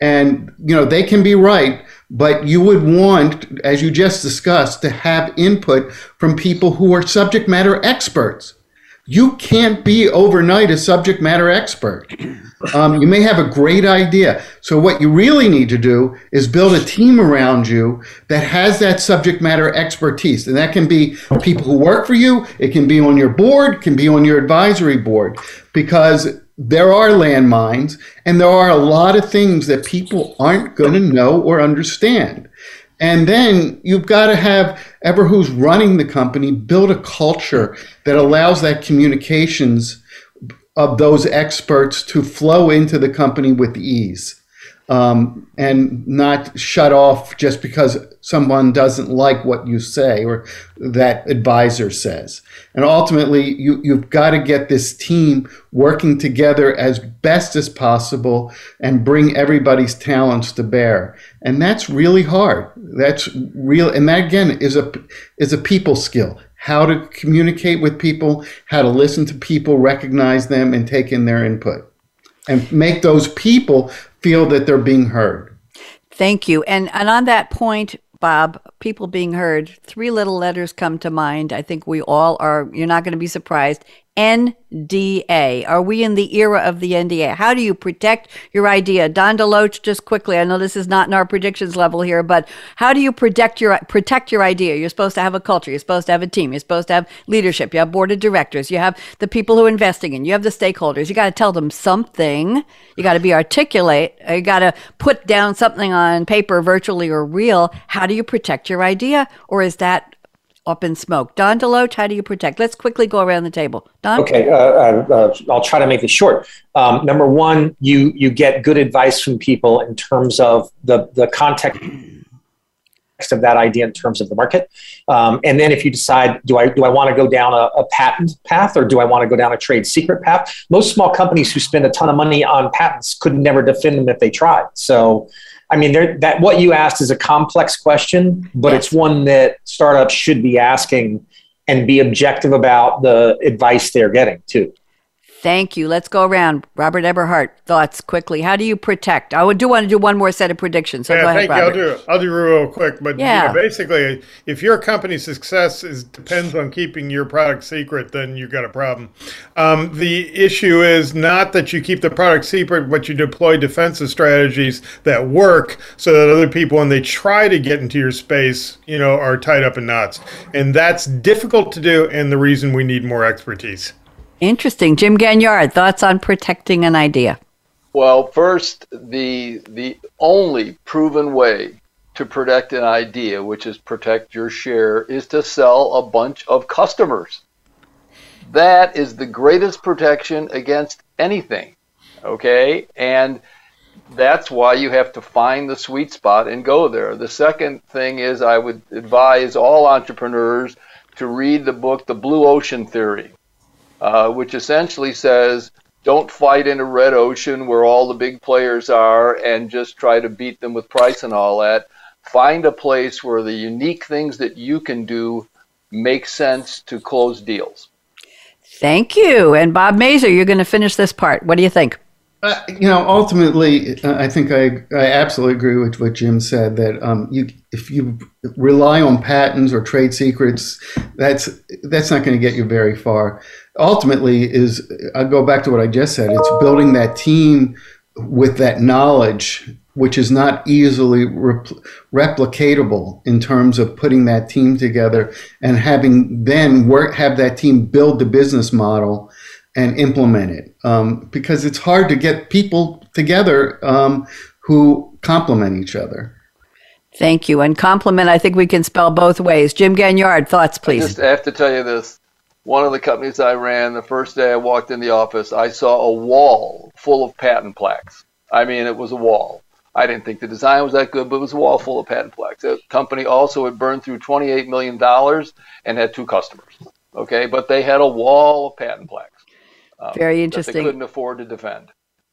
And, you know, they can be right, but you would want, as you just discussed, to have input from people who are subject matter experts. You can't be overnight a subject matter expert. Um, you may have a great idea. So what you really need to do is build a team around you that has that subject matter expertise. And that can be people who work for you. It can be on your board, can be on your advisory board, because there are landmines and there are a lot of things that people aren't going to know or understand. And then you've got to have ever who's running the company build a culture that allows that communications of those experts to flow into the company with ease, um, and not shut off just because someone doesn't like what you say or that advisor says. And ultimately, you, you've got to get this team working together as best as possible and bring everybody's talents to bear. And that's really hard. That's real. And that, again, is a, is a people skill. How to communicate with people, how to listen to people, recognize them, and take in their input, and make those people feel that they're being heard. Thank you. And, and on that point, Bob, people being heard, three little letters come to mind. I think we all are, you're not going to be surprised. N D A. Are we in the era of the N D A? How do you protect your idea? Don DeLoach, just quickly, I know this is not in our predictions level here, but how do you protect your protect your idea? You're supposed to have a culture. You're supposed to have a team. You're supposed to have leadership. You have board of directors. You have the people who are investing in. You have the stakeholders. You got to tell them something. You got to be articulate. You got to put down something on paper, virtually or real. How do you protect your idea? Or is that up in smoke? Don DeLoach, how do you protect? Let's quickly go around the table. Don? Okay, uh, uh, I'll try to make this short. Um, number one, you you get good advice from people in terms of the, the context of that idea in terms of the market. Um, and then if you decide, do I do I want to go down a, a patent path, or do I want to go down a trade secret path? Most small companies who spend a ton of money on patents could never defend them if they tried. So I mean, that what you asked is a complex question, but yes, it's one that startups should be asking and be objective about the advice they're getting too. Thank you. Let's go around. Robert Eberhart, thoughts quickly. How do you protect? I do want to do one more set of predictions. So yeah, go ahead, thank Robert. You. I'll do, I'll do real quick. But yeah. You know, basically, if your company's success is, depends on keeping your product secret, then you've got a problem. Um, the issue is not that you keep the product secret, but you deploy defensive strategies that work so that other people, when they try to get into your space, you know, are tied up in knots. And that's difficult to do, and the reason we need more expertise. Interesting. Jim Gagnard, thoughts on protecting an idea? Well, first, the the only proven way to protect an idea, which is protect your share, is to sell a bunch of customers. That is the greatest protection against anything, okay? And that's why you have to find the sweet spot and go there. The second thing is I would advise all entrepreneurs to read the book, The Blue Ocean Theory. Uh, which essentially says, don't fight in a red ocean where all the big players are and just try to beat them with price and all that. Find a place where the unique things that you can do make sense to close deals. Thank you. And Bob Mazer, you're going to finish this part. What do you think? Uh, you know, ultimately, uh, I think I, I absolutely agree with what Jim said, that um, you, if you rely on patents or trade secrets, that's that's not going to get you very far. Ultimately, is I'll go back to what I just said. It's building that team with that knowledge, which is not easily repl- replicatable in terms of putting that team together and having then work have that team build the business model and implement it, um, because it's hard to get people together um, who complement each other. Thank you. And complement, I think we can spell both ways. Jim Gagnard, thoughts, please. I just have to tell you this. one of the companies I ran, the first day I walked in the office, I saw a wall full of patent plaques. I mean, it was a wall. I didn't think the design was that good, but it was a wall full of patent plaques. The company also had burned through twenty-eight million dollars and had two customers, okay? But they had a wall of patent plaques. Um, Very interesting. That they couldn't afford to defend.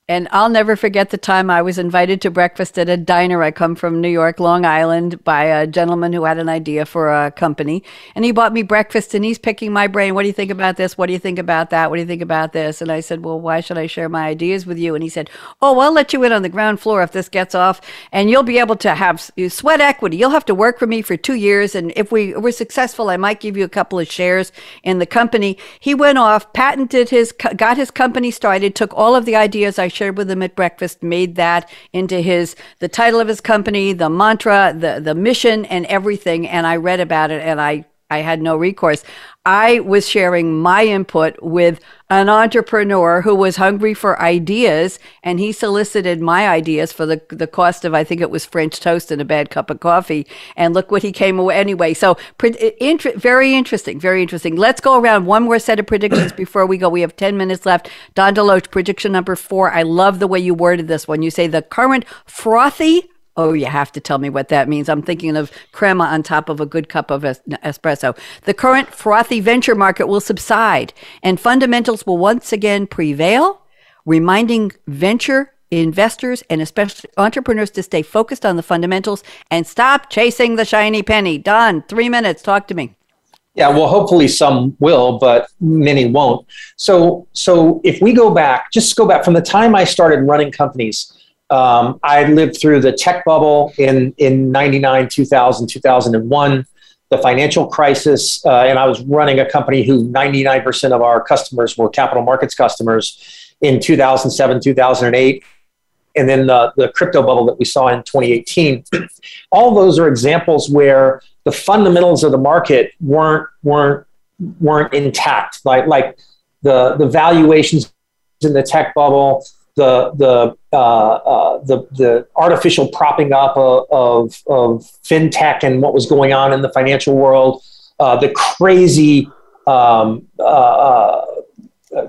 And I'll never forget the time I was invited to breakfast at a diner. I come from New York, Long Island, by a gentleman who had an idea for a company. And he bought me breakfast, and he's picking my brain. What do you think about this? What do you think about that? What do you think about this? And I said, well, why should I share my ideas with you? And he said, oh, well, I'll let you in on the ground floor if this gets off, and you'll be able to have sweat equity. You'll have to work for me for two years. And if we were successful, I might give you a couple of shares in the company. He went off, patented his, got his company started, took all of the ideas I shared with him at breakfast, made that into his, the title of his company, the mantra, the, the mission, and everything. And I read about it, and I, I had no recourse. I was sharing my input with an entrepreneur who was hungry for ideas, and he solicited my ideas for the, the cost of, I think it was French toast and a bad cup of coffee. And look what he came away anyway. So inter- very interesting, very interesting. Let's go around one more set of predictions before we go. We have ten minutes left. Don DeLoach, prediction number four. I love the way you worded this one. You say the current frothy, oh, you have to tell me what that means. I'm thinking of crema on top of a good cup of es- espresso. The current frothy venture market will subside, and fundamentals will once again prevail, reminding venture investors and especially entrepreneurs to stay focused on the fundamentals and stop chasing the shiny penny. Don, three minutes. Talk to me. Yeah, well, hopefully some will, but many won't. So, so if we go back, just go back from the time I started running companies, Um, I lived through the tech bubble in, in ninety-nine, two thousand, two thousand one, the financial crisis, uh, and I was running a company who ninety-nine percent of our customers were capital markets customers in two thousand seven, two thousand eight, and then the, the crypto bubble that we saw in twenty eighteen. All those are examples where the fundamentals of the market weren't weren't weren't intact, like like the the valuations in the tech bubble, the the uh, uh, the the artificial propping up of, of of fintech and what was going on in the financial world, uh, the crazy um, uh, uh,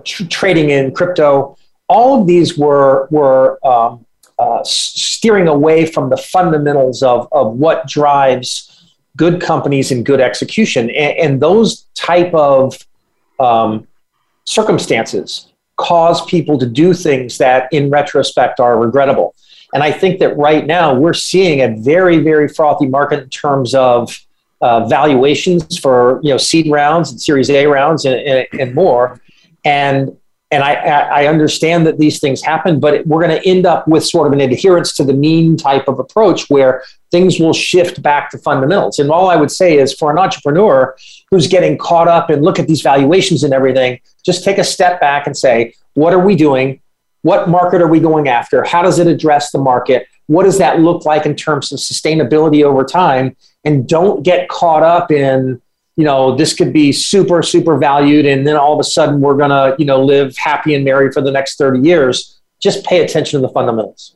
tr- trading in crypto, all of these were were um, uh, steering away from the fundamentals of of what drives good companies and good execution, and, and those type of um, circumstances cause people to do things that in retrospect are regrettable. And I think that right now we're seeing a very, very frothy market in terms of uh, valuations for, you know, seed rounds and Series A rounds and, and, and more. And and I, I understand that these things happen, but it, we're going to end up with sort of an adherence to the mean type of approach where things will shift back to fundamentals. And all I would say is for an entrepreneur who's getting caught up and look at these valuations and everything, just take a step back and say, what are we doing? What market are we going after? How does it address the market? What does that look like in terms of sustainability over time? And don't get caught up in, you know, this could be super, super valued, and then all of a sudden we're going to, you know, live happy and merry for the next thirty years. Just pay attention to the fundamentals.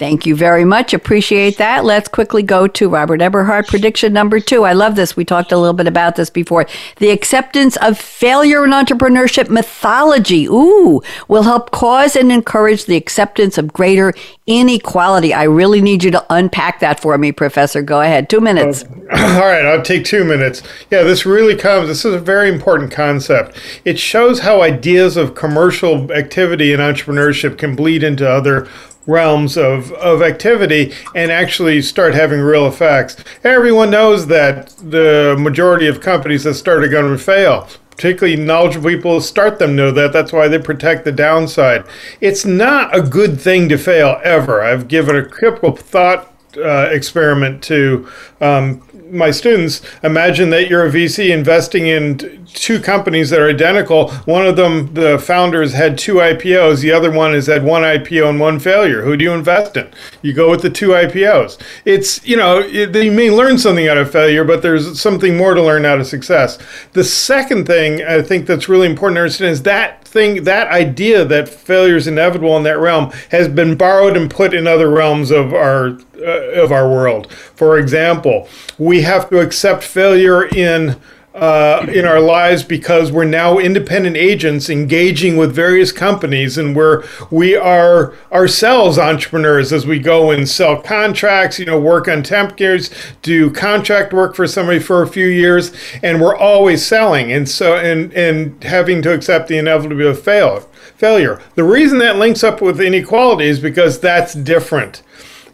Thank you very much. Appreciate that. Let's quickly go to Robert Eberhart. Prediction number two. I love this. We talked a little bit about this before. The acceptance of failure in entrepreneurship mythology, ooh, will help cause and encourage the acceptance of greater inequality. I really need you to unpack that for me, Professor. Go ahead. Two minutes. All right. I'll take two minutes. Yeah, this really comes. This is a very important concept. It shows how ideas of commercial activity and entrepreneurship can bleed into other realms of, of activity and actually start having real effects. Everyone knows that the majority of companies that start are going to fail. Particularly knowledgeable people who start them know that. That's why they protect the downside. It's not a good thing to fail ever. I've given a critical thought uh, experiment to um, my students. Imagine that you're a V C investing in two companies that are identical. One of them, the founders, had two I P Os. The other one has had one I P O and one failure. Who do you invest in? You go with the two I P Os. It's, you know, it, you may learn something out of failure, but there's something more to learn out of success. The second thing I think that's really important to understand is that thing, that idea that failure is inevitable in that realm has been borrowed and put in other realms of our uh, of our world. For example, we have to accept failure in uh, in our lives because we're now independent agents engaging with various companies, and we're we are ourselves entrepreneurs as we go and sell contracts, you know, work on temp gigs, do contract work for somebody for a few years, and we're always selling, and so and and having to accept the inevitability of fail, failure. The reason that links up with inequality is because that's different.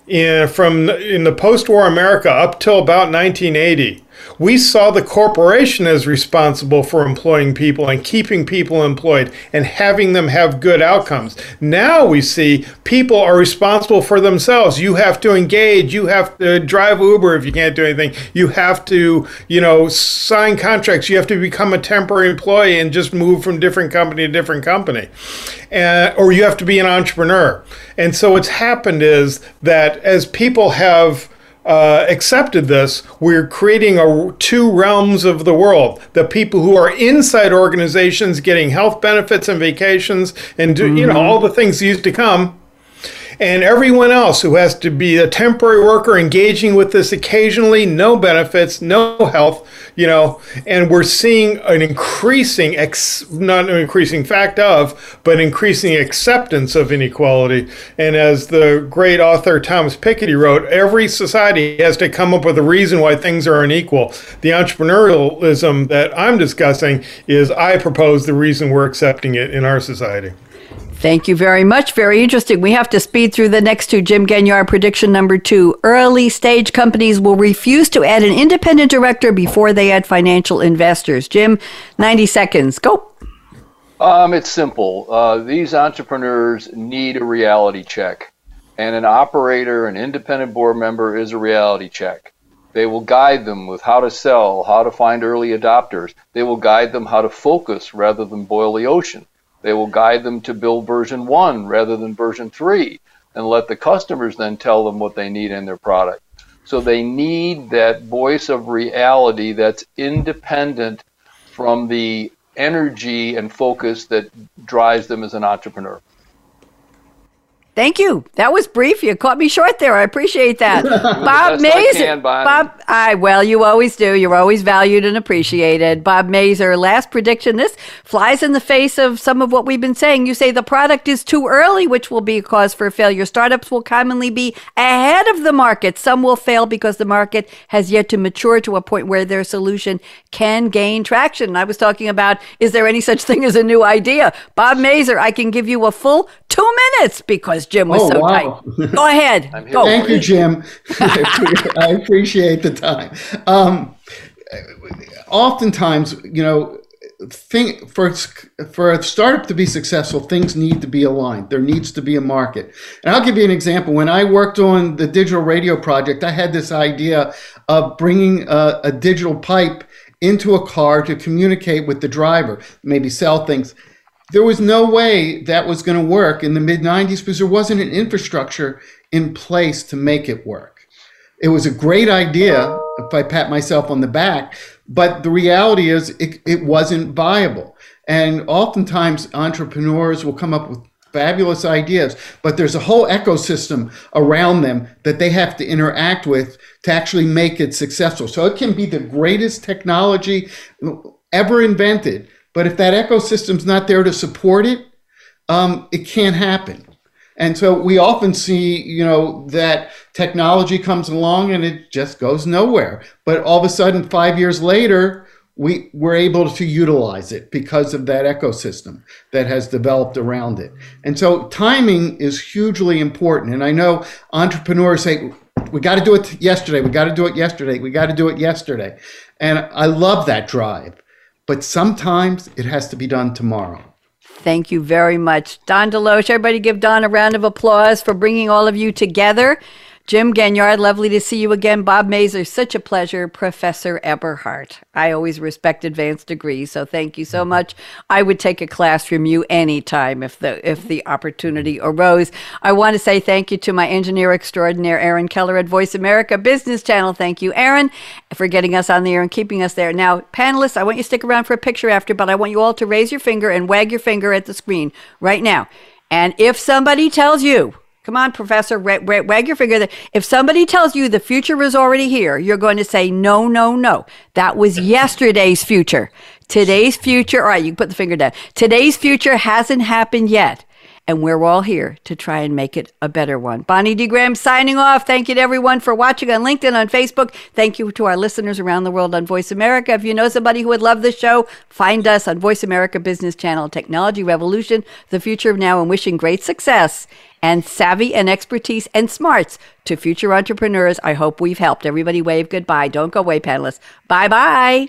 In, from in the post-war America up till about nineteen eighty, we saw the corporation as responsible for employing people and keeping people employed and having them have good outcomes. Now we see people are responsible for themselves. You have to engage. You have to drive Uber if you can't do anything. You have to, you know, sign contracts. You have to become a temporary employee and just move from different company to different company. Uh, or you have to be an entrepreneur. And so what's happened is that as people have Uh, accepted this, we're creating a, two realms of the world. The people who are inside organizations getting health benefits and vacations and do, mm-hmm. you know, all the things used to come. And everyone else who has to be a temporary worker engaging with this occasionally, no benefits, no health, you know, and we're seeing an increasing, ex- not an increasing fact of, but increasing acceptance of inequality. And as the great author Thomas Piketty wrote, every society has to come up with a reason why things are unequal. The entrepreneurialism that I'm discussing is I propose the reason we're accepting it in our society. Thank you very much. Very interesting. We have to speed through the next two. Jim Gagnard, prediction number two. Early stage companies will refuse to add an independent director before they add financial investors. Jim, ninety seconds. Go. Um, it's simple. Uh, these entrepreneurs need a reality check. And an operator, an independent board member is a reality check. They will guide them with how to sell, how to find early adopters. They will guide them how to focus rather than boil the ocean. They will guide them to build version one rather than version three and let the customers then tell them what they need in their product. So they need that voice of reality that's independent from the energy and focus that drives them as an entrepreneur. Thank you. That was brief. You caught me short there. I appreciate that. Bob Mazer. I Bob, I, well, you always do. You're always valued and appreciated. Bob Mazer, last prediction. This flies in the face of some of what we've been saying. You say the product is too early, which will be a cause for failure. Startups will commonly be ahead of the market. Some will fail because the market has yet to mature to a point where their solution can gain traction. I was talking about, is there any such thing as a new idea? Bob Mazer, I can give you a full two minutes because Jim was oh, so wow. tight. Go ahead. Go. Thank you, Jim. I appreciate the time. Um, oftentimes, you know, thing, for, for a startup to be successful, things need to be aligned. There needs to be a market. And I'll give you an example. When I worked on the digital radio project, I had this idea of bringing a, a digital pipe into a car to communicate with the driver, maybe sell things. There was no way that was going to work in the mid nineties because there wasn't an infrastructure in place to make it work. It was a great idea, if I pat myself on the back, but the reality is it, it wasn't viable. And oftentimes entrepreneurs will come up with fabulous ideas, but there's a whole ecosystem around them that they have to interact with to actually make it successful. So it can be the greatest technology ever invented, but if that ecosystem's not there to support it, um, it can't happen. And so we often see, you know, that technology comes along and it just goes nowhere. But all of a sudden, five years later, we were able to utilize it because of that ecosystem that has developed around it. And so timing is hugely important. And I know entrepreneurs say, we got to do it yesterday. We got to do it yesterday. We got to do it yesterday. And I love that drive. But sometimes it has to be done tomorrow. Thank you very much. Don DeLoach, everybody give Don a round of applause for bringing all of you together. Jim Gagnard, lovely to see you again. Bob Mazer, such a pleasure. Professor Eberhart, I always respect advanced degrees, so thank you so much. I would take a class from you anytime if the if the opportunity arose. I want to say thank you to my engineer extraordinaire, Aaron Keller at Voice America Business Channel. Thank you, Aaron, for getting us on the air and keeping us there. Now, panelists, I want you to stick around for a picture after, but I want you all to raise your finger and wag your finger at the screen right now. And if somebody tells you Come on, Professor, wag, wag, wag your finger. If somebody tells you the future was already here, you're going to say, no, no, no. That was yesterday's future. Today's future, all right, you can put the finger down. Today's future hasn't happened yet. And we're all here to try and make it a better one. Bonnie D. Graham signing off. Thank you to everyone for watching on LinkedIn, on Facebook. Thank you to our listeners around the world on Voice America. If you know somebody who would love this show, find us on Voice America Business Channel, Technology Revolution, the future of now, and wishing great success and savvy and expertise and smarts to future entrepreneurs. I hope we've helped. Everybody wave goodbye. Don't go away, panelists. Bye-bye.